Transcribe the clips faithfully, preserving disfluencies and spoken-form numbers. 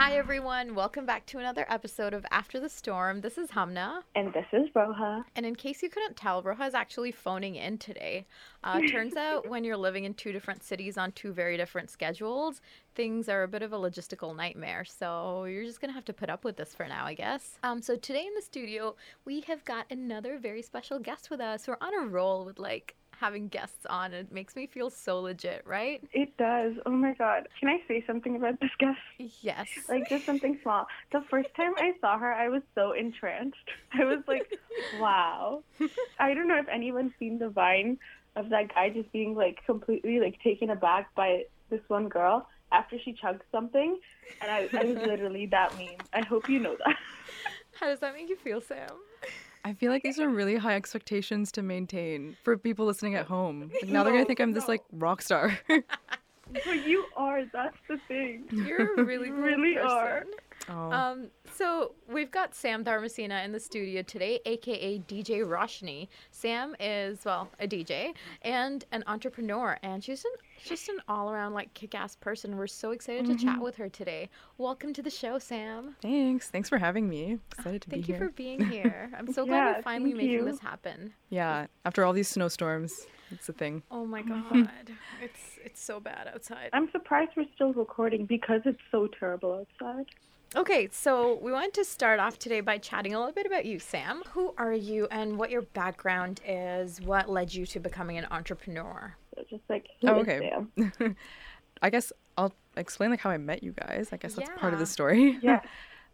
Hi, everyone. Welcome back to another episode of After the Storm. This is Hamna. And this is Roha. And in case you couldn't tell, Roha is actually phoning in today. Uh, turns out when you're living in two different cities on two very different schedules, things are a bit of a logistical nightmare. So you're just going to have to put up with this for now, I guess. Um, so today in the studio, we have got another very special guest with us. We're on a roll with, like, having guests on. It makes me feel so legit, right? It does. Oh my god. Can I say something about this guest? Yes. Like, just something small. The first time I saw her, I was so entranced. I was like, wow. I don't know if anyone's seen the Vine of that guy just being like completely like taken aback by this one girl after she chugged something. And I, I was literally that meme. I hope you know that. How does that make you feel, Sam? I feel like these are really high expectations to maintain for people listening at home. Like, now no, they're going to think I'm no. this, like, rock star. But you are. That's the thing. You're a really cool really person. Are. Oh. Um, so we've got Sam Dharmasena in the studio today, a k a. D J Roshni. Sam is, well, a D J and an entrepreneur, and she's an, just an all-around, like, kick-ass person. We're so excited mm-hmm. to chat with her today. Welcome to the show, Sam. Thanks. Thanks for having me. Excited to oh, be here. Thank you for being here. I'm so yeah, glad we're finally making you. this happen. Yeah, after all these snowstorms. It's a thing. Oh my god. it's it's so bad outside. I'm surprised we're still recording because it's so terrible outside. Okay, so we wanted to start off today by chatting a little bit about you, Sam. Who are you and what your background is? What led you to becoming an entrepreneur? So just like, who oh, okay. is Sam? I guess I'll explain like how I met you guys. I guess that's yeah. part of the story. Yeah.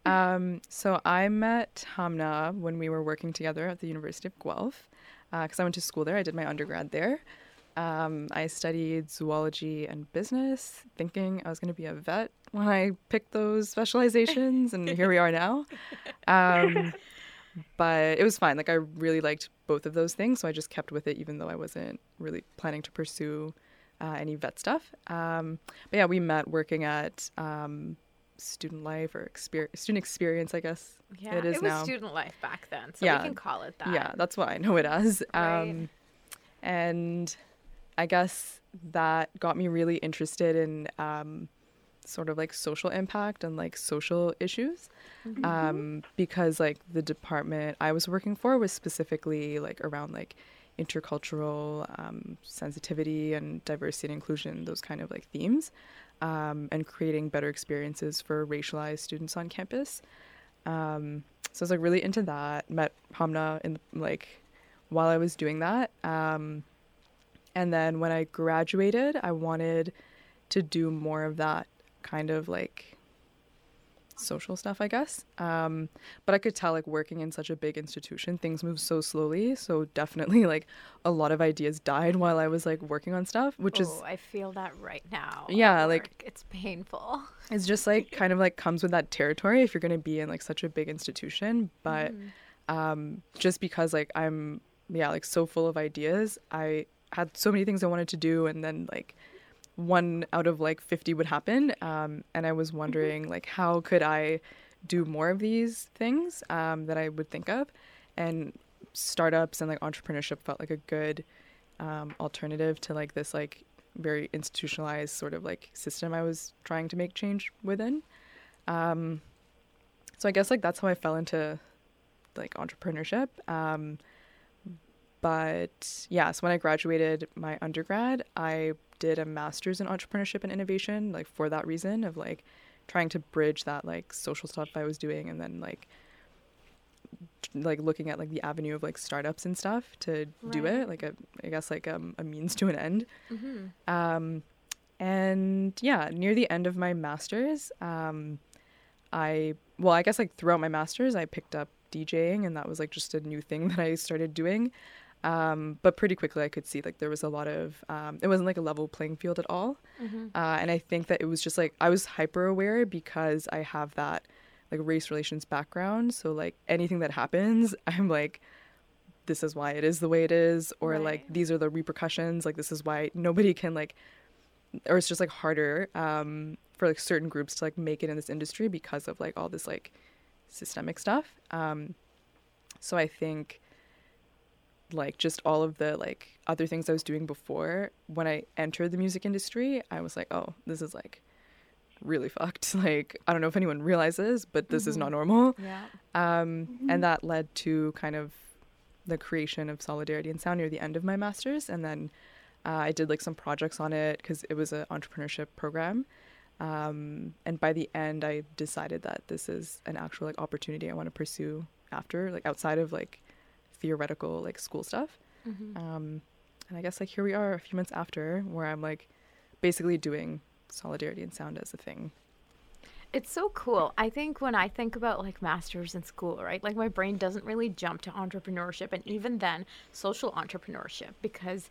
um, so I met Hamna when we were working together at the University of Guelph. Because uh, I went to school there. I did my undergrad there. Um, I studied zoology and business, thinking I was going to be a vet when I picked those specializations, and here we are now. Um, but it was fine. Like, I really liked both of those things, so I just kept with it, even though I wasn't really planning to pursue uh, any vet stuff. Um, but yeah, we met working at um, student life or exper- student experience, I guess. Yeah, it is it was now. Student life back then, so yeah. we can call it that. Yeah, that's what I know it as. Right. Um, and I guess that got me really interested in um, sort of like social impact and like social issues mm-hmm. um, because like the department I was working for was specifically like around like intercultural um, sensitivity and diversity and inclusion, those kind of like themes, um, and creating better experiences for racialized students on campus. Um, so I was like really into that. Met Hamna in like while I was doing that. Um, and then when I graduated, I wanted to do more of that kind of like social stuff, I guess. Um, but I could tell like working in such a big institution, things move so slowly. So definitely like a lot of ideas died while I was like working on stuff, which oh, is... I feel that right now. Yeah, like... It's painful. It's just like kind of like comes with that territory if you're going to be in like such a big institution. But mm. um, just because like I'm, yeah, like so full of ideas, I had so many things I wanted to do. And then like... one out of like fifty would happen. Um, and I was wondering like, how could I do more of these things um, that I would think of, and startups and like entrepreneurship felt like a good um, alternative to like this like very institutionalized sort of like system I was trying to make change within. Um, so I guess like that's how I fell into like entrepreneurship. Um, but yeah, so when I graduated my undergrad, I did a master's in entrepreneurship and innovation, like for that reason of like trying to bridge that like social stuff I was doing, and then like t- like looking at like the avenue of like startups and stuff to right. do it, like a, I guess like um, a means to an end. Mm-hmm. Um, and yeah, near the end of my master's, um, I well I guess like throughout my master's I picked up DJing, and that was like just a new thing that I started doing. Um, but pretty quickly I could see like there was a lot of, um, it wasn't like a level playing field at all. Mm-hmm. Uh, and I think that it was just like, I was hyper aware because I have that like race relations background. So like anything that happens, I'm like, this is why it is the way it is, or right. like, these are the repercussions. Like, this is why nobody can like, or it's just like harder, um, for like certain groups to like make it in this industry because of like all this like systemic stuff. Um, so I think like just all of the like other things I was doing before, when I entered the music industry, I was like, oh, this is like really fucked. Like, I don't know if anyone realizes, but this mm-hmm. is not normal. Yeah. Um, mm-hmm. And that led to kind of the creation of Solidarity and Sound near the end of my master's. And then uh, I did like some projects on it because it was an entrepreneurship program. Um, and by the end, I decided that this is an actual like opportunity I want to pursue after, like outside of like theoretical like school stuff. Mm-hmm. Um, and I guess like here we are a few months after where I'm like basically doing Solidarity and Sound as a thing. It's so cool. I think when I think about like masters in school, right, like my brain doesn't really jump to entrepreneurship, and even then social entrepreneurship, because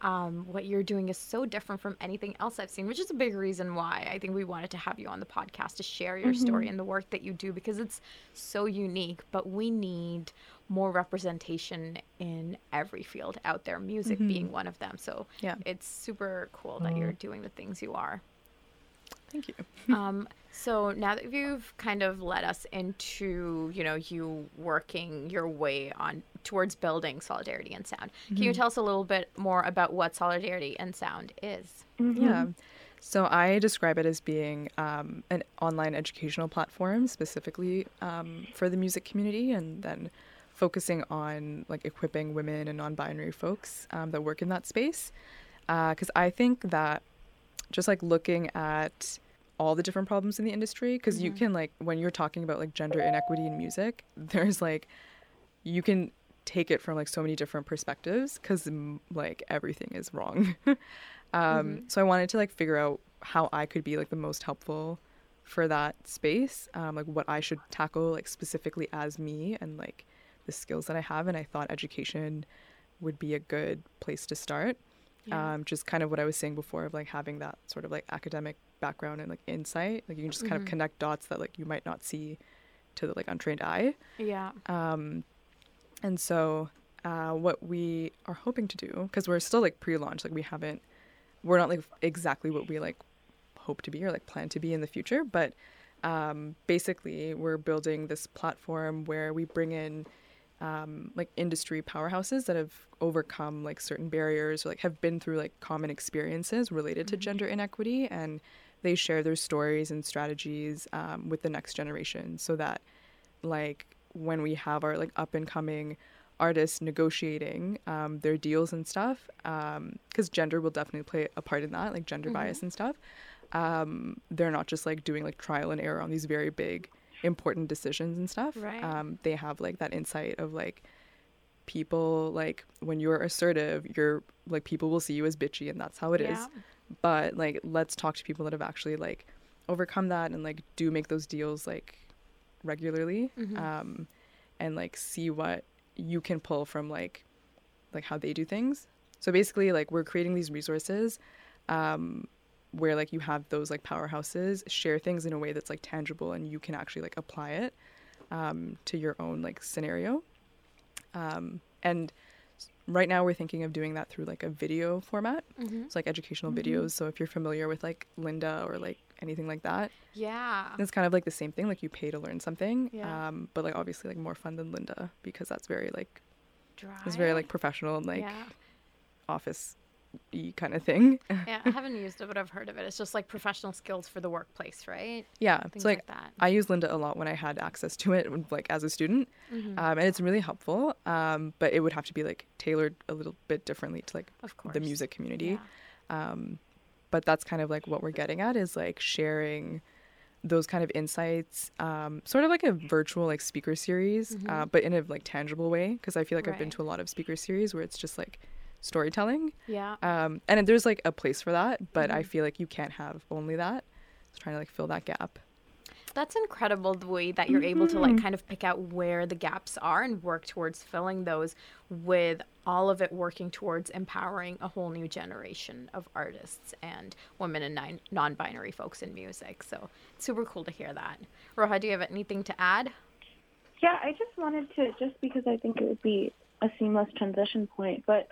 um, what you're doing is so different from anything else I've seen, which is a big reason why I think we wanted to have you on the podcast to share your mm-hmm. story and the work that you do, because it's so unique. But we need more representation in every field out there, music mm-hmm. being one of them. So yeah, it's super cool that you're doing the things you are. Thank you. um, so now that you've kind of led us into, you know, you working your way on towards building Solidarity and Sound, mm-hmm. can you tell us a little bit more about what Solidarity and Sound is? Mm-hmm. Yeah. So I describe it as being um, an online educational platform specifically um, for the music community, and then focusing on like equipping women and non-binary folks um, that work in that space. Because uh, I think that just like looking at all the different problems in the industry, because mm-hmm. you can like, when you're talking about like gender inequity in music, there's like, you can take it from like so many different perspectives, because like everything is wrong. um, mm-hmm. So I wanted to like figure out how I could be like the most helpful for that space, um, like what I should tackle like specifically as me, and like the skills that I have. And I thought education would be a good place to start. Yeah. Um, just kind of what I was saying before of like having that sort of like academic background and like insight, like you can just mm-hmm. kind of connect dots that like you might not see to the like untrained eye. Yeah. Um, and so uh, what we are hoping to do, because we're still like pre-launch, like we haven't, we're not like exactly what we like hope to be or like plan to be in the future, but um, basically we're building this platform where we bring in Um, like industry powerhouses that have overcome like certain barriers, or like have been through like common experiences related mm-hmm. to gender inequity, and they share their stories and strategies um, with the next generation, so that like when we have our like up and coming artists negotiating um, their deals and stuff, um, because gender will definitely play a part in that, like gender mm-hmm. bias and stuff, um, they're not just like doing like trial and error on these very big important decisions and stuff. Right. Um, they have like that insight of like people, like when you're assertive, you're like people will see you as bitchy, and that's how it yeah. is. But like, let's talk to people that have actually like overcome that and like do make those deals like regularly, mm-hmm. um, and like see what you can pull from like like how they do things. So basically, like we're creating these resources um, where like you have those like powerhouses share things in a way that's like tangible, and you can actually like apply it um, to your own like scenario. Um, and right now we're thinking of doing that through like a video format. Mm-hmm. So like educational mm-hmm. videos. So if you're familiar with like Lynda or like anything like that. Yeah. It's kind of like the same thing. Like you pay to learn something. Yeah. Um, but like obviously like more fun than Lynda, because that's very like, dry. It's very like professional and like yeah. office kind of thing. Yeah, I haven't used it, but I've heard of it. It's just like professional skills for the workplace, right? Yeah, things so like, like that. I used Lynda a lot when I had access to it, like as a student, mm-hmm. um, and it's really helpful. Um, but it would have to be like tailored a little bit differently to like of course. The music community. Yeah. Um, but that's kind of like what we're getting at, is like sharing those kind of insights, um, sort of like a virtual like speaker series, mm-hmm. uh, but in a like tangible way, because I feel like right. I've been to a lot of speaker series where it's just like storytelling. Yeah. Um, and there's like a place for that, but mm-hmm. I feel like you can't have only that. It's trying to like fill that gap. That's incredible, the way that you're mm-hmm. able to like kind of pick out where the gaps are and work towards filling those, with all of it working towards empowering a whole new generation of artists and women and non- non-binary folks in music. So it's super cool to hear that. Roha, do you have anything to add? Yeah, I just wanted to, just because I think it would be a seamless transition point, but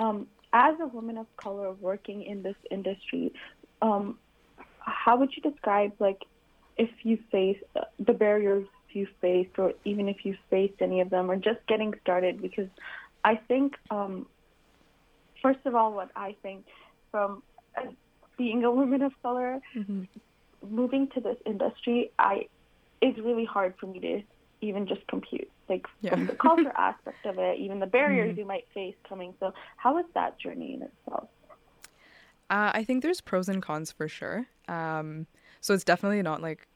Um, as a woman of color working in this industry, um, how would you describe, like, if you face uh, the barriers you faced, or even if you faced any of them, or just getting started? Because I think, um, first of all, what I think from uh, being a woman of color, mm-hmm. moving to this industry, I it's really hard for me to even just compute, like yeah. from the culture aspect of it, even the barriers mm-hmm. you might face coming. So how is that journey in itself? Uh, I think there's pros and cons for sure. Um, so it's definitely not like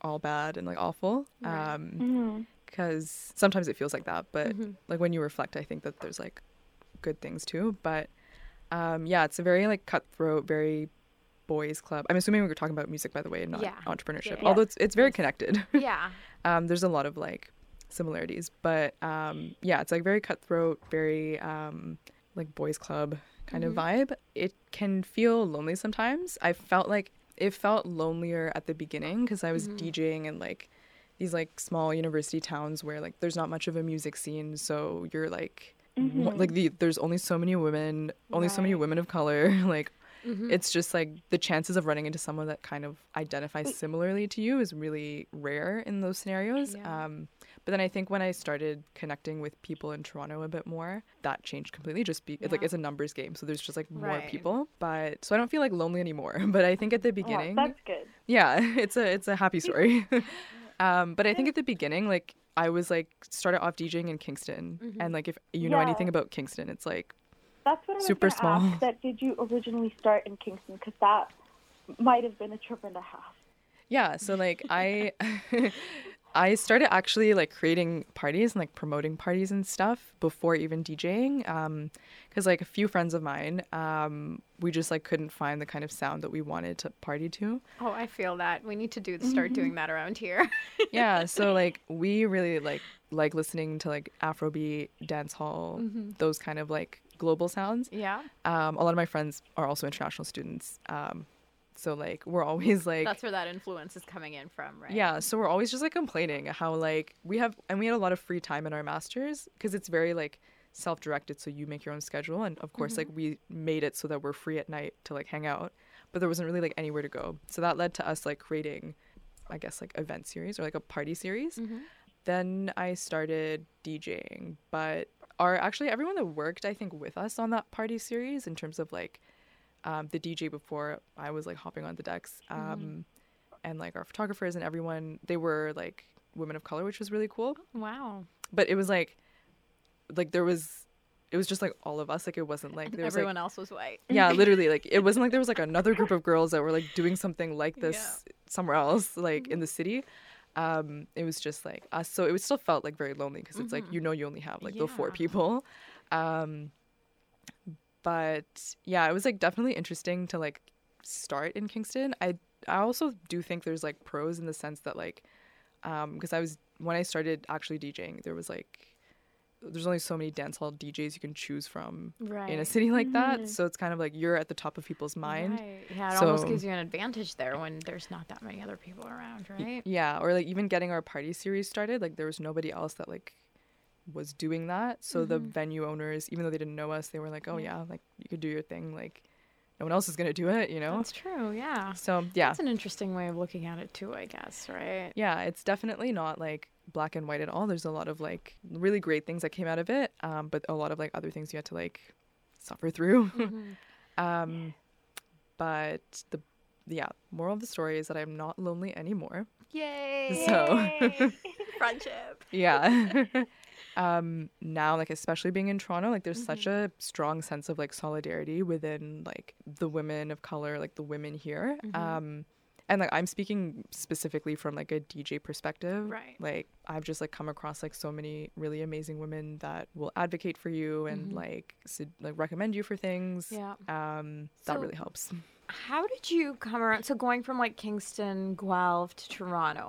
all bad and like awful. Right. Um, mm-hmm. Because sometimes it feels like that, but mm-hmm. like when you reflect, I think that there's like good things too. But um, yeah, it's a very like cutthroat, very boys club. I'm assuming we were talking about music, by the way, and not yeah. entrepreneurship, yeah. although it's it's very connected. Yeah. um, there's a lot of like similarities, but um, yeah, it's like very cutthroat, very um, like boys club kind mm-hmm. of vibe. It can feel lonely sometimes. I felt like it felt lonelier at the beginning because I was mm-hmm. DJing and like these like small university towns where like there's not much of a music scene, so you're like mm-hmm. w- like the, there's only so many women only right. so many women of color like mm-hmm. it's just like the chances of running into someone that kind of identifies similarly to you is really rare in those scenarios. Yeah. Um but then I think when I started connecting with people in Toronto a bit more, that changed completely, just be yeah. it's like it's a numbers game, so there's just like more right. people, but so I don't feel like lonely anymore, but I think at the beginning oh, that's good. Yeah, it's a it's a happy story. Um, but I think at the beginning, like, I was, like, started off DJing in Kingston. Mm-hmm. And, like, if you know yeah. anything about Kingston, it's, like, that's what I was super small. Ask, that did you originally start in Kingston? Because that might have been a trip and a half. Yeah. So, like, I I started actually, like, creating parties and, like, promoting parties and stuff before even DJing. Because, um, like, a few friends of mine, um, we just, like, couldn't find the kind of sound that we wanted to party to. Oh, I feel that. We need to do start mm-hmm. doing that around here. Yeah. So, like, we really, like, like listening to, like, Afrobeat, dance hall, mm-hmm. those kind of, like, global sounds. Yeah. Um, a lot of my friends are also international students. Um So, like, we're always, like... That's where that influence is coming in from, right? Yeah, so we're always just, like, complaining how, like, we have... And we had a lot of free time in our master's because it's very, like, self-directed, so you make your own schedule. And, of course, mm-hmm. like, we made it so that we're free at night to, like, hang out. But there wasn't really, like, anywhere to go. So that led to us, like, creating, I guess, like, event series or, like, a party series. Mm-hmm. Then I started DJing. But our... Actually, everyone that worked, I think, with us on that party series in terms of, like... Um, the D J before I was like hopping on the decks um, mm. and like our photographers and everyone, they were like women of color, which was really cool. Wow. But it was like, like there was, it was just like all of us. Like it wasn't like there was, everyone like, else was white. Yeah, literally. Like it wasn't like there was like another group of girls that were like doing something like this yeah. somewhere else, like in the city. Um, it was just like us. So it was still felt like very lonely because mm-hmm. it's like, you know, you only have like yeah. the four people. Um But yeah, it was like definitely interesting to like start in Kingston. I I also do think there's like pros in the sense that like, um, because I was when I started actually DJing, there was like, there's only so many dancehall D Js you can choose from right. in a city like mm-hmm. that. So it's kind of like you're at the top of people's mind. Right. Yeah, it so, almost gives you an advantage there when there's not that many other people around, right? Yeah, or like even getting our party series started, like there was nobody else that like. was doing that, so mm-hmm. the venue owners, even though they didn't know us, they were like, oh yeah, like you could do your thing, like no one else is gonna do it, you know. That's true. Yeah, so yeah, that's an interesting way of looking at it too, I guess, right? Yeah, it's definitely not like black and white at all. There's a lot of like really great things that came out of it, um but a lot of like other things you had to like suffer through. Mm-hmm. um but the yeah moral of the story is that I'm not lonely anymore. Yay. So yay. Friendship. Yeah. Um, now, like, especially being in Toronto, like, there's mm-hmm. such a strong sense of, like, solidarity within, like, the women of color, like, the women here. Mm-hmm. Um, and, like, I'm speaking specifically from, like, a D J perspective. Right. Like, I've just, like, come across, like, so many really amazing women that will advocate for you and, mm-hmm. like, so, like, recommend you for things. Yeah. Um, that so really helps. How did you come around? So going from, like, Kingston, Guelph to Toronto,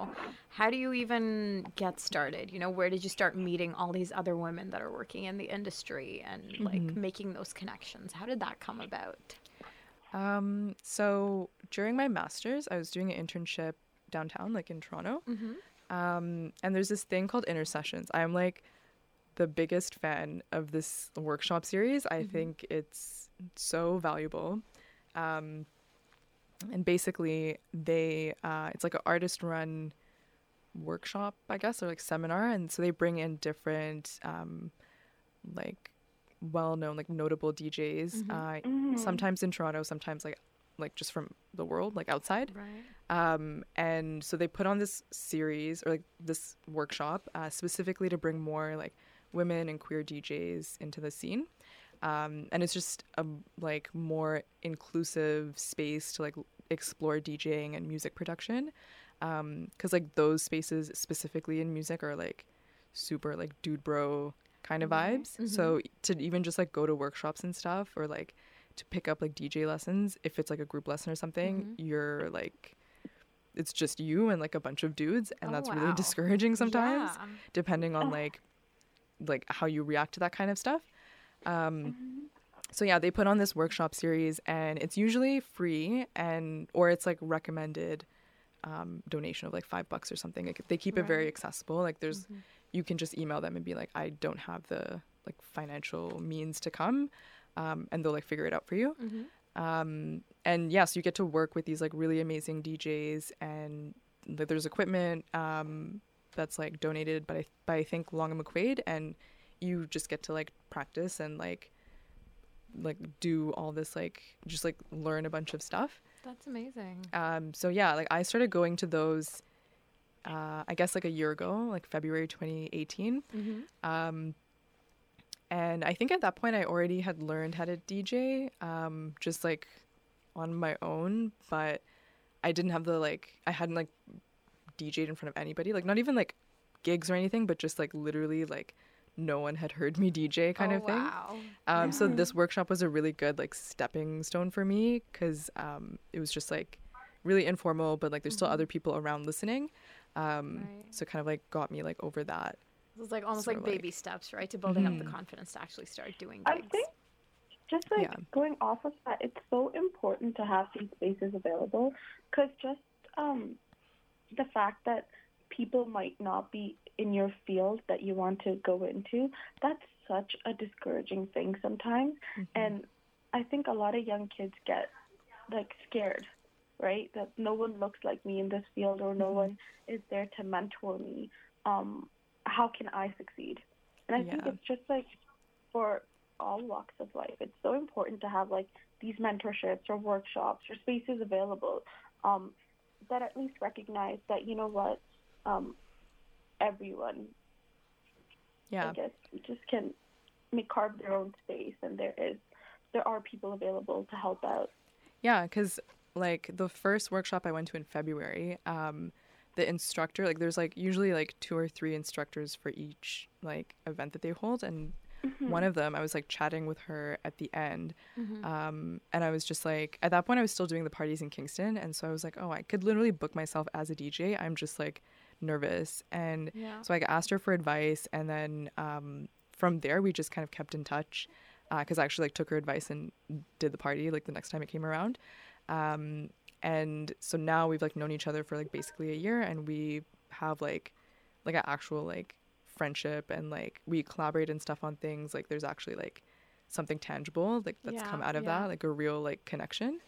how do you even get started? You know, where did you start meeting all these other women that are working in the industry and, mm-hmm. like, making those connections? How did that come about? Um, so during my master's, I was doing an internship downtown, like in Toronto. Mm-hmm. Um, and there's this thing called intercessions. I'm like the biggest fan of this workshop series. I mm-hmm. think it's so valuable. Um, and basically they, uh, it's like an artist run workshop, I guess, or like seminar. And so they bring in different, um, like well-known, like notable D Js, mm-hmm. uh, mm-hmm. sometimes in Toronto, sometimes like like just from the world, like outside. Right. Um, and so they put on this series or like this workshop uh, specifically to bring more like women and queer D Js into the scene. Um, and it's just a like more inclusive space to like explore DJing and music production. Um, 'cause like those spaces specifically in music are like super like dude bro kind of vibes. Mm-hmm. So to even just like go to workshops and stuff, or like to pick up like D J lessons, if it's like a group lesson or something, mm-hmm. you're like, it's just you and like a bunch of dudes, and oh, that's wow. really discouraging sometimes, yeah. depending on like like how you react to that kind of stuff. Um, so yeah, they put on this workshop series, and it's usually free, and or it's like recommended um, donation of like five bucks or something. Like, they keep right. it very accessible. Like there's, mm-hmm. you can just email them and be like, I don't have the like financial means to come, um, and they'll like figure it out for you. Mm-hmm. Um, and yeah, so you get to work with these like really amazing D Js, and like, there's equipment um, that's like donated by by I think Long and McQuaid, and you just get to like practice and like like do all this like just like learn a bunch of stuff. That's amazing. Um, so yeah, like I started going to those, uh, I guess like a year ago, like February twenty eighteen. Mm-hmm. Um, and I think at that point I already had learned how to D J, um, just like on my own, but I didn't have the like, I hadn't like D J'd in front of anybody, like not even like gigs or anything, but just like literally like no one had heard me D J kind oh, of thing. Wow. Um, yeah. So this workshop was a really good like stepping stone for me, because um, it was just like really informal, but like there's mm-hmm. still other people around listening. Um, right. So it kind of like got me like over that. It was like almost like baby like, steps, right? To building mm-hmm. up the confidence to actually start doing things. I think just like yeah. going off of that, it's so important to have these spaces available, because just um, the fact that people might not be in your field that you want to go into, that's such a discouraging thing sometimes. Mm-hmm. And I think a lot of young kids get like scared, right? That no one looks like me in this field, or no mm-hmm. one is there to mentor me. Um, how can I succeed? And I yeah. think it's just like for all walks of life, it's so important to have like these mentorships or workshops or spaces available um, that at least recognize that, you know what, um, everyone yeah I guess just can make carve their own space, and there is there are people available to help out. Yeah, because like the first workshop I went to in February, um the instructor, like there's like usually like two or three instructors for each like event that they hold, and mm-hmm. one of them, I was like chatting with her at the end, mm-hmm. um and I was just like, at that point I was still doing the parties in Kingston, and so I was like, oh, I could literally book myself as a D J, I'm just like nervous. And yeah. so I asked her for advice, and then um from there we just kind of kept in touch, uh because I actually like took her advice and did the party like the next time it came around, um and so now we've like known each other for like basically a year, and we have like like an actual like friendship, and like we collaborate and stuff on things, like there's actually like something tangible like that's yeah, come out of yeah. that, like a real like connection.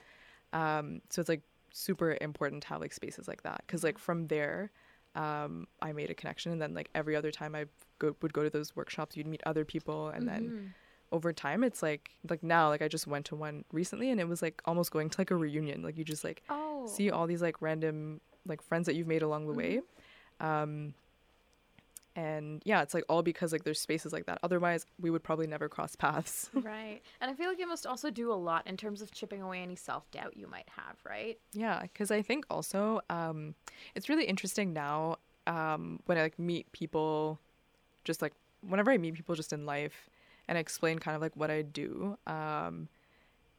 Um so it's like super important to have like spaces like that, because like from there um I made a connection, and then like every other time I go- would go to those workshops, you'd meet other people, and mm-hmm. then over time it's like like now like I just went to one recently, and it was like almost going to like a reunion, like you just like oh. see all these like random like friends that you've made along the mm-hmm. way, um and yeah, it's like all because like there's spaces like that, otherwise we would probably never cross paths. Right. And I feel like it must also do a lot in terms of chipping away any self-doubt you might have, right? Yeah, because I think also um it's really interesting now, um when I like meet people, just like whenever I meet people just in life and I explain kind of like what I do, um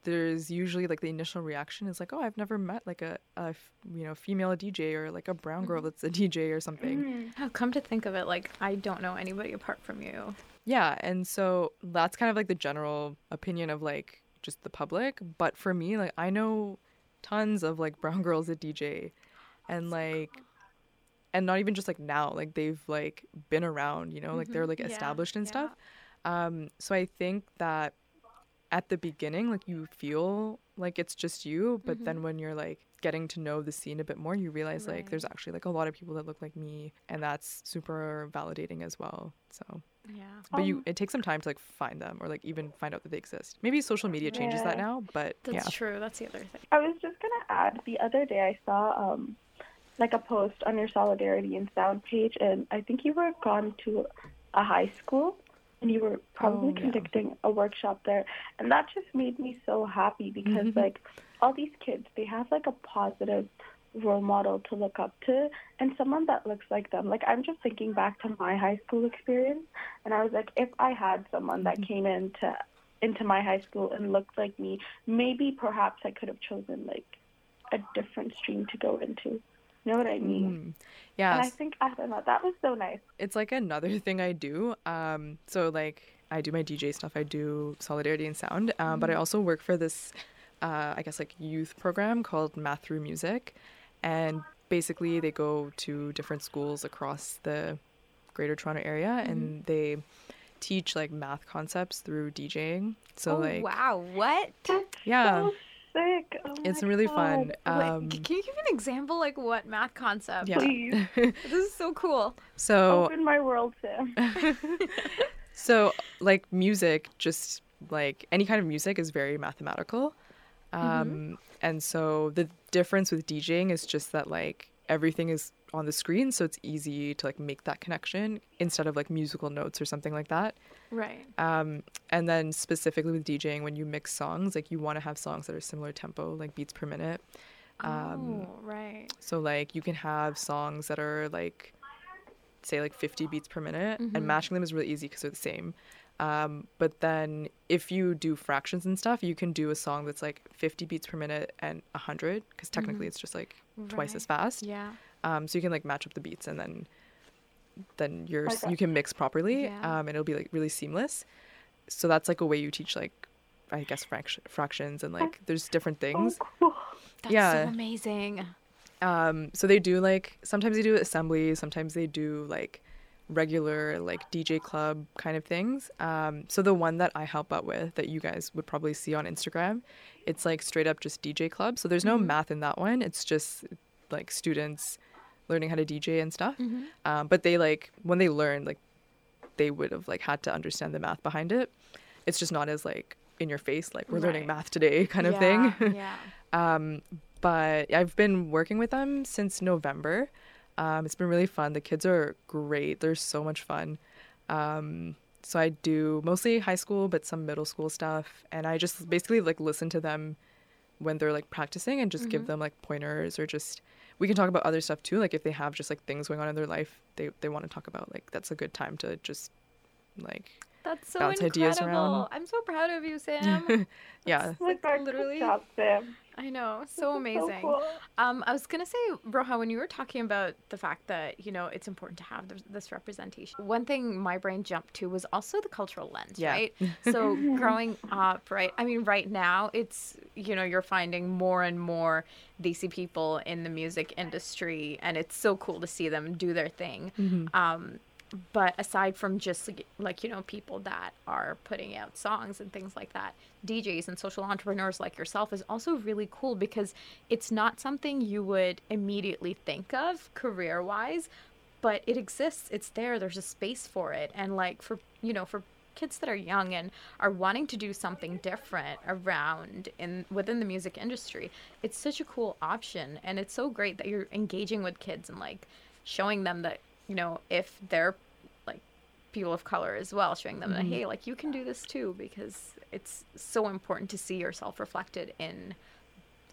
there's usually like the initial reaction is like, oh, I've never met like a, a you know, female D J, or like a brown girl that's a D J or something. Oh, come to think of it, like I don't know anybody apart from you. Yeah, and so that's kind of like the general opinion of like just the public, but for me, like I know tons of like brown girls that D J, and like and not even just like now, like they've like been around, you know, like they're like yeah, established and yeah. stuff. Um so I think that at the beginning, like you feel like it's just you, but mm-hmm. then when you're like getting to know the scene a bit more, you realize right. like there's actually like a lot of people that look like me, and that's super validating as well. So Yeah. But um, you, it takes some time to like find them or like even find out that they exist. Maybe social media changes yeah. that now, but that's yeah. true. That's the other thing. I was just going to add, the other day I saw um like a post on your Solidarity and Sound page, and I think you were gone to a high school and you were probably oh, conducting yeah. a workshop there. And that just made me so happy because mm-hmm. like all these kids, they have like a positive role model to look up to and someone that looks like them. Like, I'm just thinking back to my high school experience, and I was like, if I had someone that came into into my high school and looked like me, maybe perhaps I could have chosen like a different stream to go into. You know what I mean? Mm. Yeah. And I think, I don't know, that was so nice. It's like another thing I do. Um, so like I do my D J stuff, I do Solidarity and Sound, um, mm. but I also work for this, uh, I guess like youth program called Math Through Music. And basically they go to different schools across the Greater Toronto area mm-hmm. and they teach like math concepts through DJing. So oh, like wow, what? Yeah. That's so sick. Oh it's really God. Fun. Um, Wait, can you give me an example like what math concept? Yeah. Please. This is so cool. So open my world, Sam. So like music, just like any kind of music is very mathematical. Um, mm-hmm. And so the difference with DJing is just that like everything is on the screen, so it's easy to like make that connection instead of like musical notes or something like that. Right. Um, and then specifically with DJing, when you mix songs, like you want to have songs that are similar tempo, like beats per minute. Um, oh, right. So like you can have songs that are like, say like fifty beats per minute, mm-hmm. and matching them is really easy because they're the same. Um, but then if you do fractions and stuff, you can do a song that's like fifty beats per minute and one hundred, because technically mm-hmm. it's just like twice right. as fast. Yeah. Um, so you can like match up the beats and then then you're okay. you can mix properly, yeah. um, and it'll be like really seamless. So that's like a way you teach like, I guess, fraction, fractions and like there's different things. Oh, cool. That's yeah. so amazing. Um, so they do like, sometimes they do assembly, sometimes they do like regular like D J club kind of things. Um, so the one that I help out with that you guys would probably see on Instagram, it's like straight up just D J club. So there's no mm-hmm. math in that one. It's just like students learning how to D J and stuff. Mm-hmm. Um, but they like, when they learn, like they would have like had to understand the math behind it. It's just not as like in your face, like we're right. learning math today kind of yeah, thing. Yeah. um, but I've been working with them since November. Um, it's been really fun. The kids are great. They're so much fun. Um, so I do mostly high school, but some middle school stuff. And I just basically like listen to them when they're like practicing and just mm-hmm. give them like pointers, or just, we can talk about other stuff too. Like if they have just like things going on in their life, they, they want to talk about, like, that's a good time to just like that's so bounce incredible. Ideas around. I'm so proud of you, Sam. Yeah. Like, like literally. Good job, Sam. I know. So amazing. So cool. um, I was going to say, Roha, when you were talking about the fact that, you know, it's important to have th- this representation, one thing my brain jumped to was also the cultural lens, yeah. right? So growing up, right? I mean, right now it's, you know, you're finding more and more these people in the music industry, and it's so cool to see them do their thing. Mm-hmm. Um, but aside from just like, you know, people that are putting out songs and things like that, D Js and social entrepreneurs like yourself is also really cool because it's not something you would immediately think of career wise, but it exists. It's there. There's a space for it. And like for, you know, for kids that are young and are wanting to do something different around in within the music industry, it's such a cool option. And it's so great that you're engaging with kids and like showing them that, you know, if they're like people of color as well, showing them that, hey, like you can do this too, because it's so important to see yourself reflected in,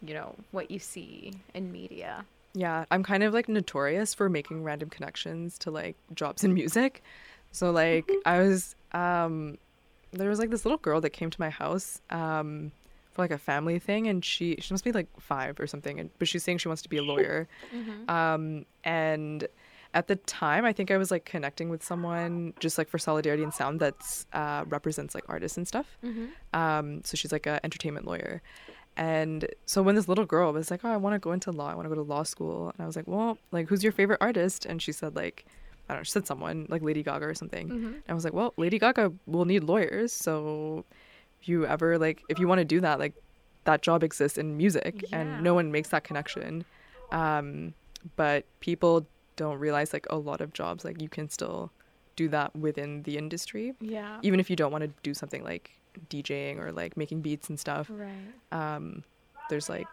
you know, what you see in media. Yeah, I'm kind of like notorious for making random connections to like jobs in music. So like I was, um, there was like this little girl that came to my house um, for like a family thing, and she, she must be like five or something, and, but she's saying she wants to be a lawyer. Mm-hmm. Um, and at the time, I think I was like connecting with someone just like for Solidarity and Sound that's uh, represents like artists and stuff. Mm-hmm. Um, so she's like an entertainment lawyer. And so when this little girl was like, oh, I want to go into law, I want to go to law school. And I was like, well, like, who's your favorite artist? And she said like, I don't know, she said someone like Lady Gaga or something. Mm-hmm. And I was like, well, Lady Gaga will need lawyers. So if you ever like, if you want to do that, like that job exists in music, yeah. and no one makes that connection. Um, but people don't realize like a lot of jobs like you can still do that within the industry. Yeah. Even if you don't want to do something like DJing or like making beats and stuff. Right. Um, there's like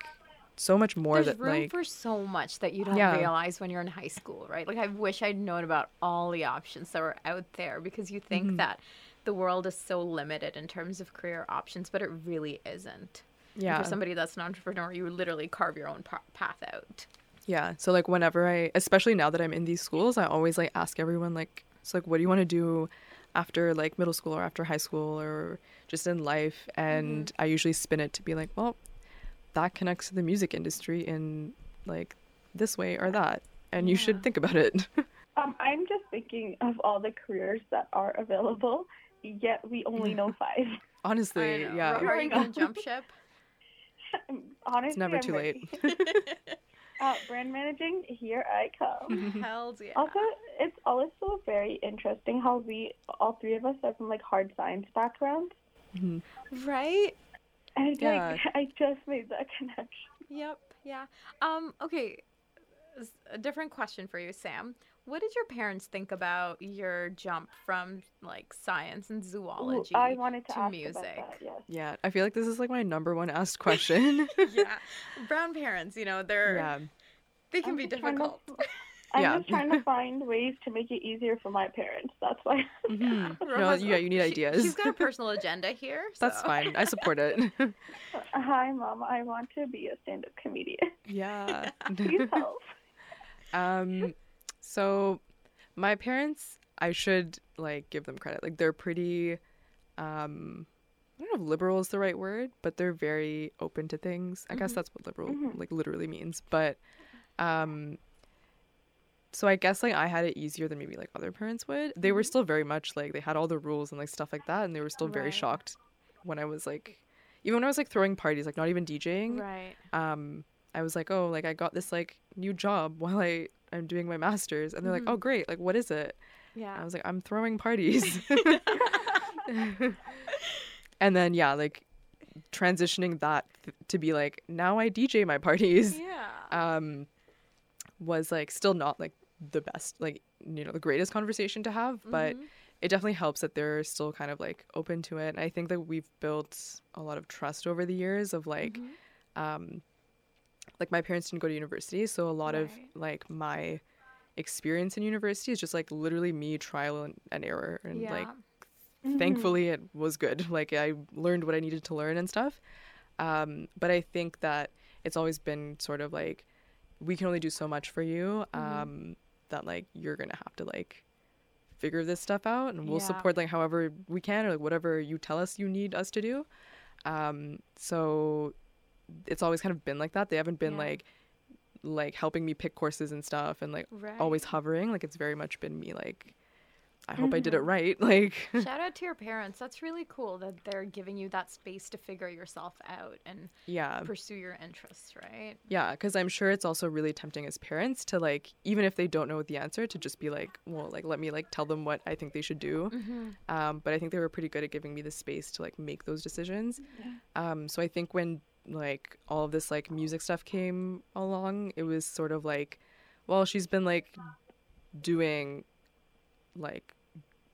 so much more there's that room like for so much that you don't yeah. realize when you're in high school, right? Like I wish I'd known about all the options that were out there, because you think mm-hmm. that the world is so limited in terms of career options, but it really isn't. Yeah. And for somebody that's an entrepreneur, you literally carve your own p- path out. Yeah. So like whenever I, especially now that I'm in these schools, I always like ask everyone like, so like, what do you want to do after like middle school or after high school or just in life? And mm-hmm. I usually spin it to be like, well, that connects to the music industry in like this way or that. And yeah. you should think about it. um, I'm just thinking of all the careers that are available, yet we only know five. Honestly, know. yeah. Are you going to jump ship? Honestly, it's never I'm too ready. late. Uh, brand managing, here I come. Hell yeah. Also, it's also very interesting how we, all three of us, are from like hard science backgrounds. Mm-hmm. Right? And yeah. like, I just made that connection. Yep, yeah. Um. Okay, a different question for you, Sam. What did your parents think about your jump from like science and zoology Ooh, I wanted to, to ask music? About that, yes. Yeah, I feel like this is like my number one asked question. yeah, brown parents, you know, they're yeah. they can I'm be difficult. To, I'm yeah. just trying to find ways to make it easier for my parents. That's why. Mm-hmm. no, yeah, you need ideas. She, she's got a personal agenda here. So. That's fine. I support it. Hi, Mom. I want to be a stand-up comedian. Yeah. Please help. Um. So my parents, I should like give them credit. Like they're pretty, um, I don't know if liberal is the right word, but they're very open to things. I mm-hmm. guess that's what liberal mm-hmm. like literally means. But, um, so I guess like I had it easier than maybe like other parents would. They were still very much like, they had all the rules and like stuff like that. And they were still right. very shocked when I was like, even when I was like throwing parties, like not even DJing. Right. Um, I was like, oh, like I got this like new job while I... I'm doing my master's, and they're mm-hmm. like, oh great, like what is it? Yeah. And I was like, I'm throwing parties. And then yeah, like transitioning that th- to be like, now I D J my parties. Yeah. Um was like still not like the best, like, you know, the greatest conversation to have, but mm-hmm. it definitely helps that they're still kind of like open to it. And I think that we've built a lot of trust over the years of like mm-hmm. um like my parents didn't go to university, so a lot right. of like my experience in university is just like literally me trial and, and error, and yeah. like mm-hmm. thankfully it was good. Like I learned what I needed to learn and stuff. Um, but I think that it's always been sort of like, we can only do so much for you. Um, mm-hmm. that like you're gonna have to like figure this stuff out, and we'll yeah. support like however we can, or like whatever you tell us you need us to do. Um, so. It's always kind of been like that. They haven't been yeah. like like helping me pick courses and stuff, and like right. always hovering. Like it's very much been me like, I hope mm-hmm. I did it right. Like shout out to your parents. That's really cool that they're giving you that space to figure yourself out and yeah. pursue your interests, right? Yeah, because I'm sure it's also really tempting as parents to like, even if they don't know the answer, to just be like, well, like let me like tell them what I think they should do. Mm-hmm. Um, but I think they were pretty good at giving me the space to like make those decisions. Yeah. Um, so I think when like all of this like music stuff came along, it was sort of like, well, she's been like doing like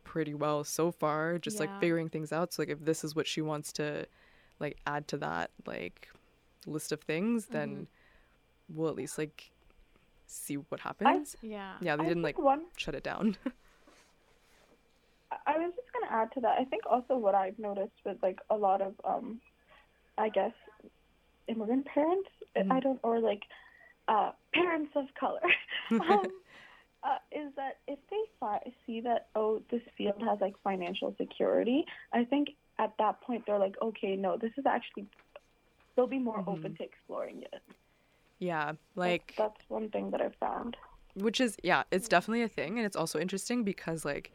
pretty well so far, just yeah. like figuring things out. So like if this is what she wants to like add to that like list of things, mm-hmm. then we'll at least like see what happens. I, yeah yeah they I didn't like one... shut it down. I was just gonna add to that, I think also what I've noticed with like a lot of um I guess immigrant parents, mm. I don't, or like uh, parents of color, um, uh, is that if they fi- see that, oh, this field has like financial security, I think at that point they're like, okay, no, this is actually, they'll be more mm-hmm. open to exploring it. Yeah, like that's, that's one thing that I've found. Which is, yeah, it's definitely a thing, and it's also interesting because like,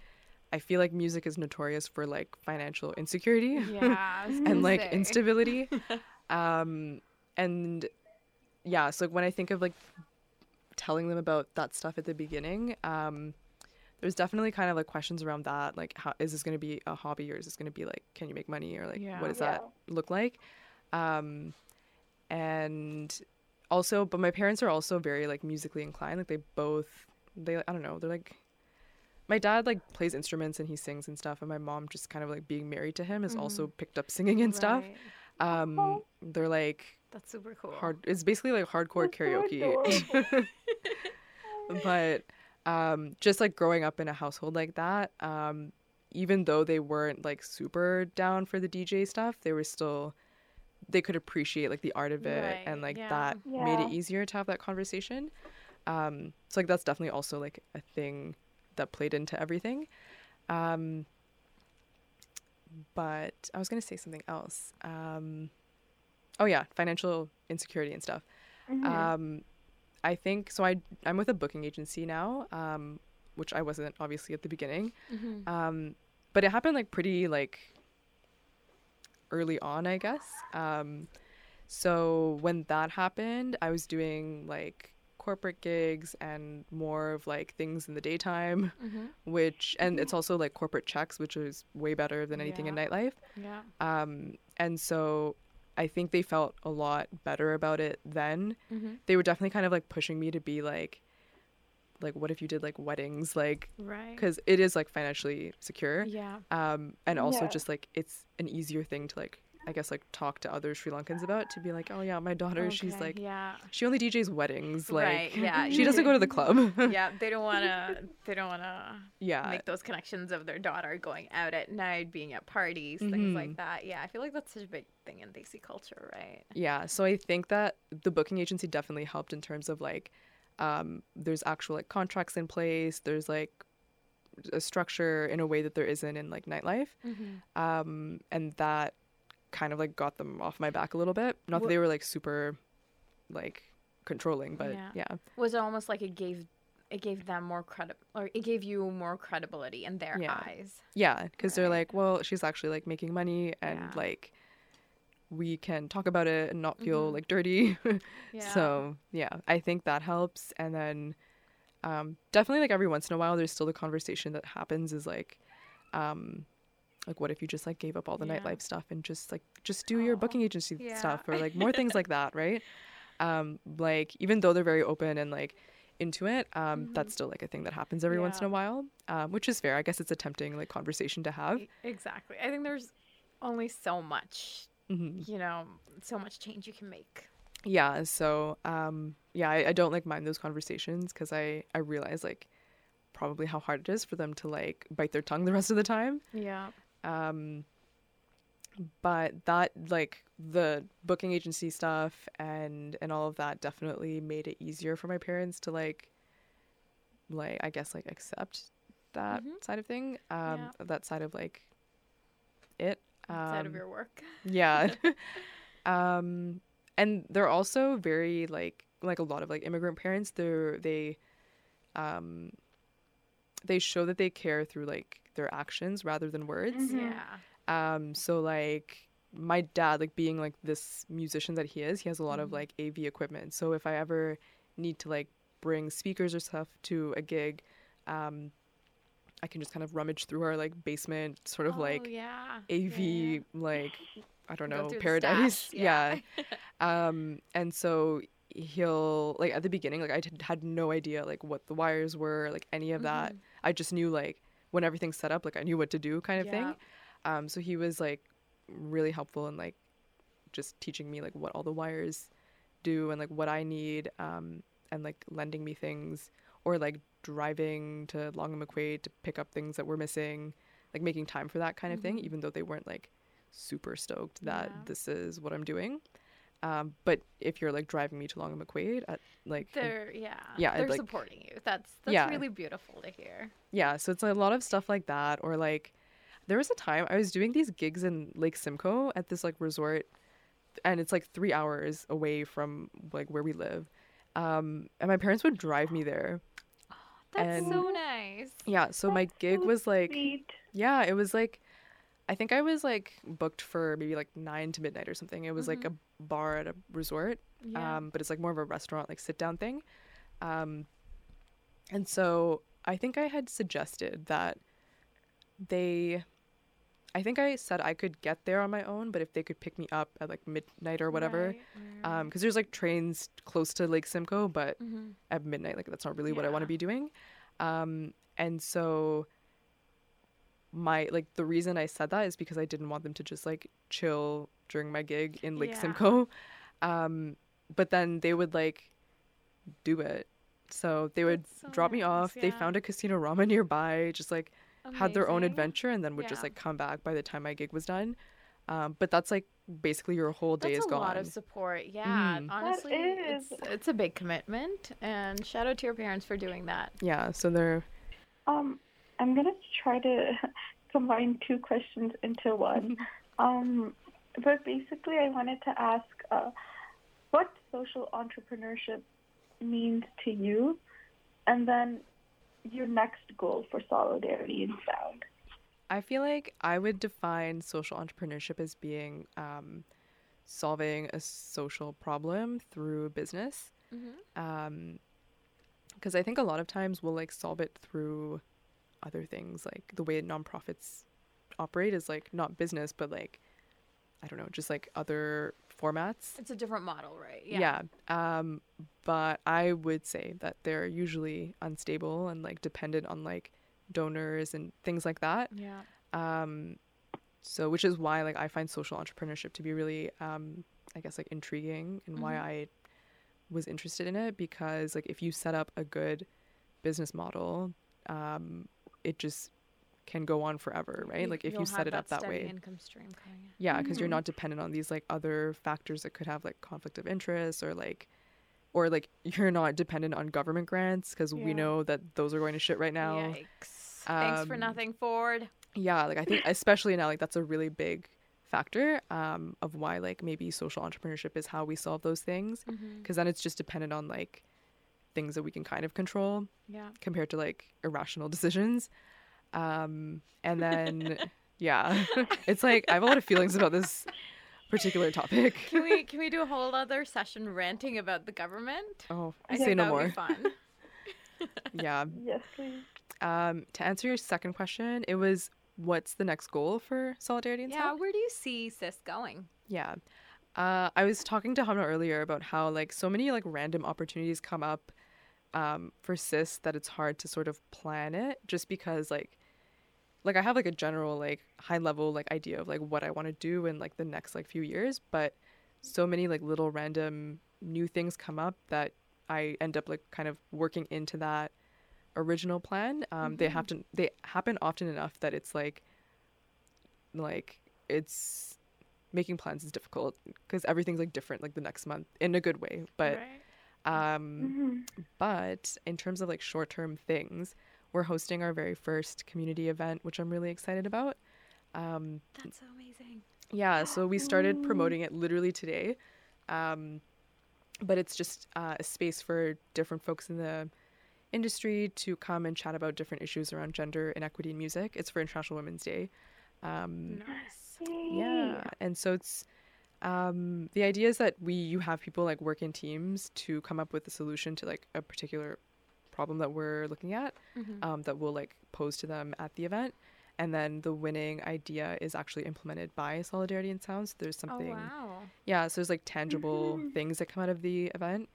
I feel like music is notorious for like financial insecurity yeah, and like say. instability. um, and yeah, so like, when I think of like telling them about that stuff at the beginning, um, there's definitely kind of like questions around that. Like, how is this going to be a hobby, or is this going to be like, can you make money, or like, yeah. what does yeah. that look like? Um, and also, but my parents are also very like musically inclined. Like they both, they, I don't know, they're like, my dad like plays instruments and he sings and stuff, and my mom, just kind of like being married to him, has mm-hmm. also picked up singing and right. stuff. Um, oh. They're like, that's super cool. Hard, it's basically like hardcore that's karaoke. But um, just like growing up in a household like that, um, even though they weren't like super down for the D J stuff, they were still, they could appreciate like the art of it, right. and like yeah. that yeah. made it easier to have that conversation. Um, so like that's definitely also like a thing that played into everything. Um, but I was gonna say something else. Um, oh yeah, financial insecurity and stuff. Mm-hmm. Um, I think so. I I'm with a booking agency now, um, which I wasn't obviously at the beginning. Mm-hmm. Um, but it happened like pretty like early on, I guess. Um, so when that happened, I was doing like corporate gigs and more of like things in the daytime, mm-hmm. which, and it's also like corporate checks, which is way better than anything yeah. in nightlife. Yeah. Um, and so I think they felt a lot better about it then. Mm-hmm. They were definitely kind of like pushing me to be like, like, what if you did like weddings? Like, right. Because it is like financially secure. Yeah. Um, and also yeah. just like, it's an easier thing to like, I guess like talk to other Sri Lankans about, to be like, oh yeah, my daughter, okay, she's like, yeah. she only D Js weddings, like right, yeah. she doesn't go to the club. Yeah, they don't wanna, they don't wanna yeah. make those connections of their daughter going out at night, being at parties, mm-hmm. things like that. Yeah, I feel like that's such a big thing in Desi culture, right? Yeah, so I think that the booking agency definitely helped in terms of like, um, there's actual like contracts in place, there's like a structure in a way that there isn't in like nightlife, mm-hmm. um, and that kind of like got them off my back a little bit. Not that they were like super like controlling, but yeah, yeah. was it almost like it gave it gave them more credit, or it gave you more credibility in their yeah. eyes, yeah, because right. they're like, well, she's actually like making money, and yeah. like we can talk about it and not feel mm-hmm. like dirty. yeah. So yeah, I think that helps. And then um definitely like every once in a while there's still the conversation that happens is like, um like, what if you just, like, gave up all the yeah. nightlife stuff and just, like, just do oh, your booking agency yeah. stuff, or, like, more things like that, right? Um, like, even though they're very open and, like, into it, um, mm-hmm. that's still, like, a thing that happens every yeah. once in a while, um, which is fair. I guess it's a tempting, like, conversation to have. Exactly. I think there's only so much, mm-hmm. you know, so much change you can make. Yeah. So, um, yeah, I, I don't, like, mind those conversations, because I, I realize, like, probably how hard it is for them to, like, bite their tongue the rest of the time. Yeah. Um, but that, like, the booking agency stuff and, and all of that definitely made it easier for my parents to, like, like, I guess, like, accept that mm-hmm. side of thing, um, yeah. that side of, like, it, um, side of your work. Yeah. um, and they're also very, like, like a lot of, like, immigrant parents, they're, they, um, they show that they care through, like, their actions rather than words. Mm-hmm. Yeah. Um, so like my dad, like being like this musician that he is, he has a lot mm-hmm. of like A V equipment. So if I ever need to like bring speakers or stuff to a gig, um, I can just kind of rummage through our like basement, sort of oh, like yeah. A V, yeah. like, I don't know, paradise. Yeah. yeah. um, and so he'll like at the beginning, like I had no idea like what the wires were, like any of that. Mm-hmm. I just knew like, when everything's set up, like I knew what to do kind of yeah. thing. Um, so he was like really helpful in like just teaching me like what all the wires do and like what I need, um, and like lending me things, or like driving to Long and McQuaid to pick up things that were missing, like making time for that kind mm-hmm. of thing, even though they weren't like super stoked that yeah. this is what I'm doing. Um, but if you're like driving me to Long and McQuaid, at, like they're yeah, yeah, they're like, supporting you. That's that's yeah. really beautiful to hear. Yeah, so it's like, a lot of stuff like that, or like there was a time I was doing these gigs in Lake Simcoe at this like resort, and it's like three hours away from like where we live, um, and my parents would drive me there. Oh, that's and, so nice. Yeah, so that's my gig so was like sweet. Yeah, it was like. I think I was, like, booked for maybe, like, nine to midnight or something. It was, mm-hmm. like, a bar at a resort, yeah. um, but it's, like, more of a restaurant, like, sit-down thing. Um, and so I think I had suggested that they – I think I said I could get there on my own, but if they could pick me up at, like, midnight or whatever. Because right, right. um, there's, like, trains close to Lake Simcoe, but mm-hmm. at midnight, like, that's not really yeah. what I want to be doing. Um, And so my, like, the reason I said that is because I didn't want them to just, like, chill during my gig in Lake yeah. Simcoe. Um, but then they would, like, do it. So they would so drop nice. me off. Yeah. They found a Casino Rama nearby, just, like, Amazing. had their own adventure, and then would yeah. just, like, come back by the time my gig was done. Um, but that's, like, basically your whole day that's is gone. That's a lot of support. Yeah, mm. honestly, it's, it's a big commitment. And shout out to your parents for doing that. Yeah, so they're... Um, I'm going to try to combine two questions into one. Um, but basically, I wanted to ask uh, what social entrepreneurship means to you, and then your next goal for Solidarity and Sound. I feel like I would define social entrepreneurship as being um, solving a social problem through business. Mm-hmm. Um, because I think a lot of times we'll, like, solve it through other things. Like, the way nonprofits operate is, like, not business, but, like, I don't know, just, like, other formats. It's a different model, right? Yeah. Yeah. Um, but I would say that they're usually unstable and, like, dependent on, like, donors and things like that. Yeah. Um, so which is why, like, I find social entrepreneurship to be really, um, I guess, like, intriguing, and mm-hmm. why I was interested in it, because, like, if you set up a good business model, um, it just can go on forever, right? You, like, if you set it that up that way, income stream coming in. Yeah, because mm-hmm. you're not dependent on these, like, other factors that could have, like, conflict of interest, or like, or like, you're not dependent on government grants, because yeah. we know that those are going to shit right now. Yikes! Um, Thanks for nothing, Ford. Yeah, like, I think especially now, like, that's a really big factor um of why, like, maybe social entrepreneurship is how we solve those things, because mm-hmm. then it's just dependent on, like, things that we can kind of control, yeah, compared to, like, irrational decisions. Um and then yeah, it's like, I have a lot of feelings about this particular topic. Can we can we do a whole other session ranting about the government? Oh, I say no more. Be fun. Yeah. Yes, please. Um, to answer your second question, it was, what's the next goal for Solidarity and Sound? Yeah, where do you see Sis going? Yeah. Uh, I was talking to Hamna earlier about how, like, so many, like, random opportunities come up um, for Sis that it's hard to sort of plan it, just because, like, like, I have, like, a general, like, high level, like, idea of, like, what I want to do in, like, the next, like, few years, but so many, like, little random new things come up that I end up, like, kind of working into that original plan. Um, mm-hmm. They have to, they happen often enough that it's like, like, it's making plans is difficult, because everything's, like, different, like, the next month, in a good way. But, right. um, mm-hmm. but in terms of, like, short-term things, we're hosting our very first community event, which I'm really excited about. Um, That's so amazing. Yeah. So we started promoting it literally today. Um, but it's just uh, a space for different folks in the industry to come and chat about different issues around gender inequity in music. It's for International Women's Day. Um, nice. Yeah. And so it's um, the idea is that we you have people, like, work in teams to come up with a solution to, like, a particular problem that we're looking at, mm-hmm. um, that we'll, like, pose to them at the event. And then the winning idea is actually implemented by Solidarity and Sound. So there's something, oh, wow. yeah, so there's, like, tangible mm-hmm. things that come out of the event.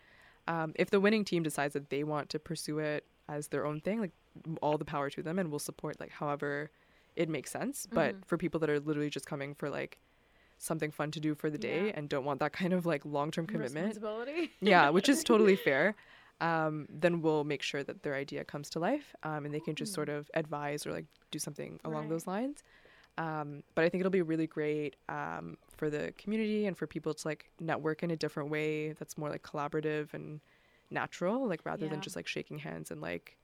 Um, if the winning team decides that they want to pursue it as their own thing, like, all the power to them, and we'll support, like, however it makes sense. Mm-hmm. But for people that are literally just coming for, like, something fun to do for the day yeah. and don't want that kind of, like, long-term commitment. Responsibility. Yeah, which is totally fair. Um, then we'll make sure that their idea comes to life, um, and they can just sort of advise or, like, do something along right. those lines. Um, but I think it'll be really great um, for the community and for people to, like, network in a different way that's more, like, collaborative and natural, like, rather yeah. than just, like, shaking hands and, like,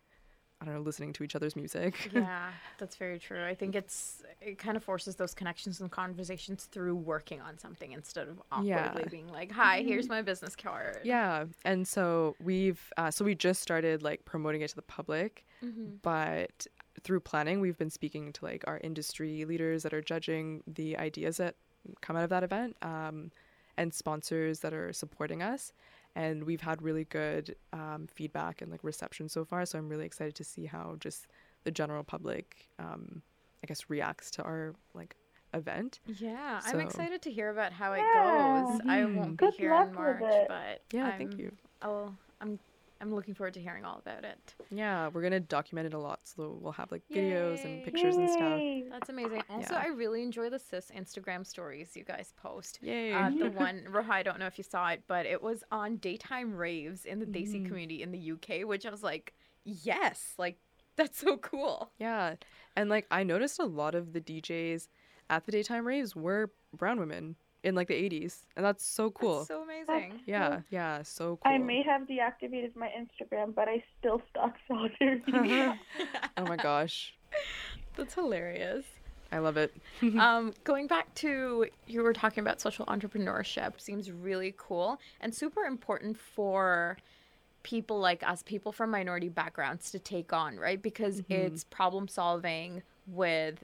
I don't know, listening to each other's music. Yeah, that's very true. I think it's it kind of forces those connections and conversations through working on something instead of awkwardly yeah. being like, hi, here's my business card. Yeah, and so we've uh, so we just started, like, promoting it to the public, mm-hmm. but through planning, we've been speaking to, like, our industry leaders that are judging the ideas that come out of that event, um, and sponsors that are supporting us. And we've had really good um, feedback and, like, reception so far. So I'm really excited to see how just the general public, um, I guess, reacts to our, like, event. Yeah, so I'm excited to hear about how it yeah. goes. Mm-hmm. I won't be good here in March, but yeah, I'm, thank you. I'll, I'm I'm looking forward to hearing all about it. Yeah, we're going to document it a lot, so we'll have like videos Yay. and pictures Yay. and stuff. That's amazing. Also, yeah. I really enjoy the sis Instagram stories you guys post. Yay. Uh, the one, Roha, I don't know if you saw it, but it was on daytime raves in the Desi mm. community in the U K, which I was like, yes, like that's so cool. Yeah, and like I noticed a lot of the D Js at the daytime raves were brown women in like the eighties, and that's so cool. That's so amazing. That's yeah cool. Yeah, so cool. I may have deactivated my Instagram, but I still stalk Solidarity. Oh my gosh, that's hilarious. I love it. Um, going back to, you were talking about social entrepreneurship. Seems really cool and super important for people like us, people from minority backgrounds, to take on, right? Because mm-hmm. it's problem solving with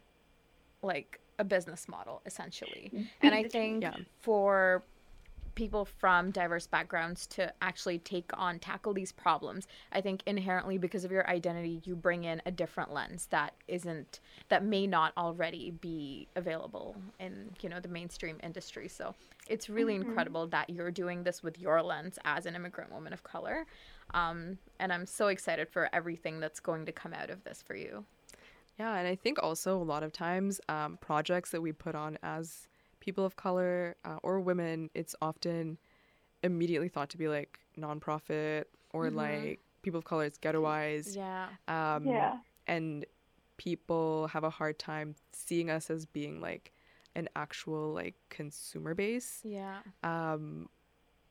like a business model essentially. And I think yeah. for people from diverse backgrounds to actually take on, tackle these problems, I think inherently because of your identity, you bring in a different lens that isn't, that may not already be available in, you know, the mainstream industry. So it's really mm-hmm. incredible that you're doing this with your lens as an immigrant woman of color. Um, and I'm so excited for everything that's going to come out of this for you. Yeah, and I think also a lot of times um, projects that we put on as people of color uh, or women, it's often immediately thought to be like nonprofit or mm-hmm. like people of color, it's ghettoized. Yeah. Um, yeah. And people have a hard time seeing us as being like an actual like consumer base. Yeah. Um,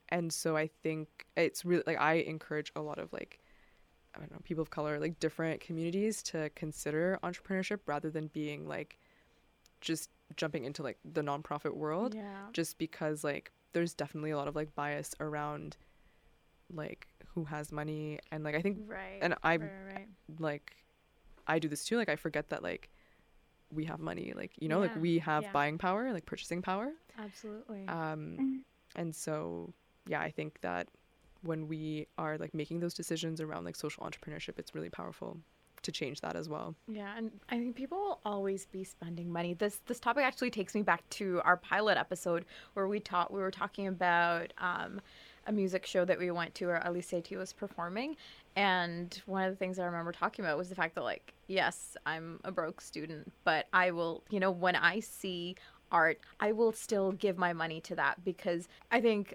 and so I think it's really like I encourage a lot of like, I don't know, people of color, like different communities to consider entrepreneurship rather than being like just jumping into like the nonprofit world. Yeah. Just because like there's definitely a lot of like bias around like who has money, and like I think right and I right, right. like I do this too, like I forget that like we have money, like you know yeah. like we have yeah. buying power, like purchasing power. Absolutely. Um and so yeah, I think that when we are like making those decisions around like social entrepreneurship, it's really powerful to change that as well. Yeah, and I think people will always be spending money. This this topic actually takes me back to our pilot episode where we taught we were talking about um, a music show that we went to where Alicia T was performing, and one of the things I remember talking about was the fact that like, yes, I'm a broke student, but I will, you know, when I see art, I will still give my money to that, because I think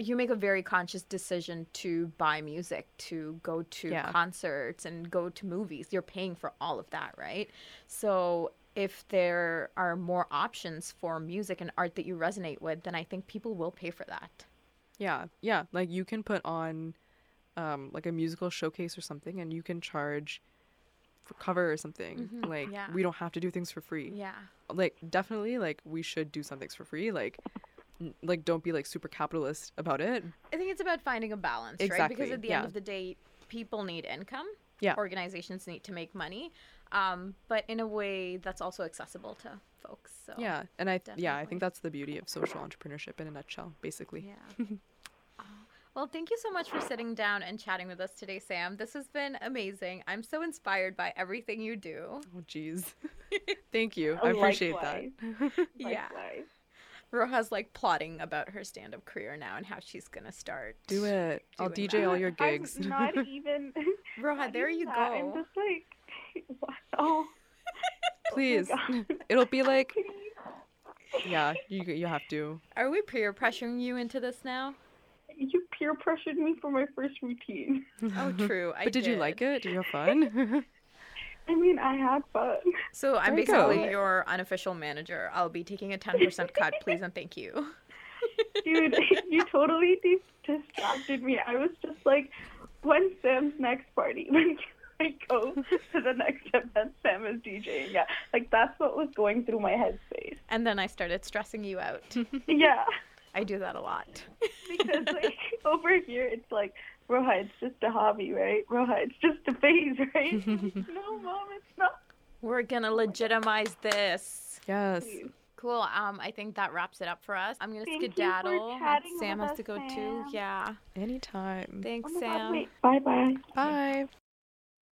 you make a very conscious decision to buy music, to go to yeah. concerts and go to movies. You're paying for all of that, right? So if there are more options for music and art that you resonate with, then I think people will pay for that. Yeah. Yeah. Like you can put on um, like a musical showcase or something, and you can charge for cover or something. Mm-hmm. Like yeah. we don't have to do things for free. Yeah. Like definitely like we should do some things for free. Like like don't be like super capitalist about it. I think it's about finding a balance, exactly. right? Because at the yeah. end of the day, people need income. Yeah. Organizations need to make money. Um, but in a way that's also accessible to folks. So yeah. And I definitely. yeah, I think that's the beauty of social entrepreneurship in a nutshell, basically. Yeah. Oh, well, thank you so much for sitting down and chatting with us today, Sam. This has been amazing. I'm so inspired by everything you do. Oh geez. Thank you. I appreciate Likewise. that. yeah. Roha's like plotting about her stand-up career now and how she's gonna start. Do it. I'll D J that. all your gigs. I'm not even. Roha, not there even you that. go. I'm just like, wow. Please, oh it'll be like. Yeah, you you have to. Are we peer pressuring you into this now? You peer pressured me for my first routine. Oh, true. I but did, did you like it? Did you have fun? I mean, I had fun. So I'm there basically you your unofficial manager. I'll be taking a ten percent cut, please, and thank you. Dude, you totally de- distracted me. I was just like, when's Sam's next party? When can I go to the next event Sam is DJing? Yeah, like that's what was going through my headspace. And then I started stressing you out. Yeah. I do that a lot. Because like over here, it's like, Roha, it's just a hobby, right? Roha, it's just a phase, right? No, Mom, it's not. We're going to legitimize this. Yes. Cool. Um, I think that wraps it up for us. I'm going to skedaddle. Sam has to go Sam. too. Yeah. Anytime. Thanks, oh Sam. God, wait. Bye-bye. Bye.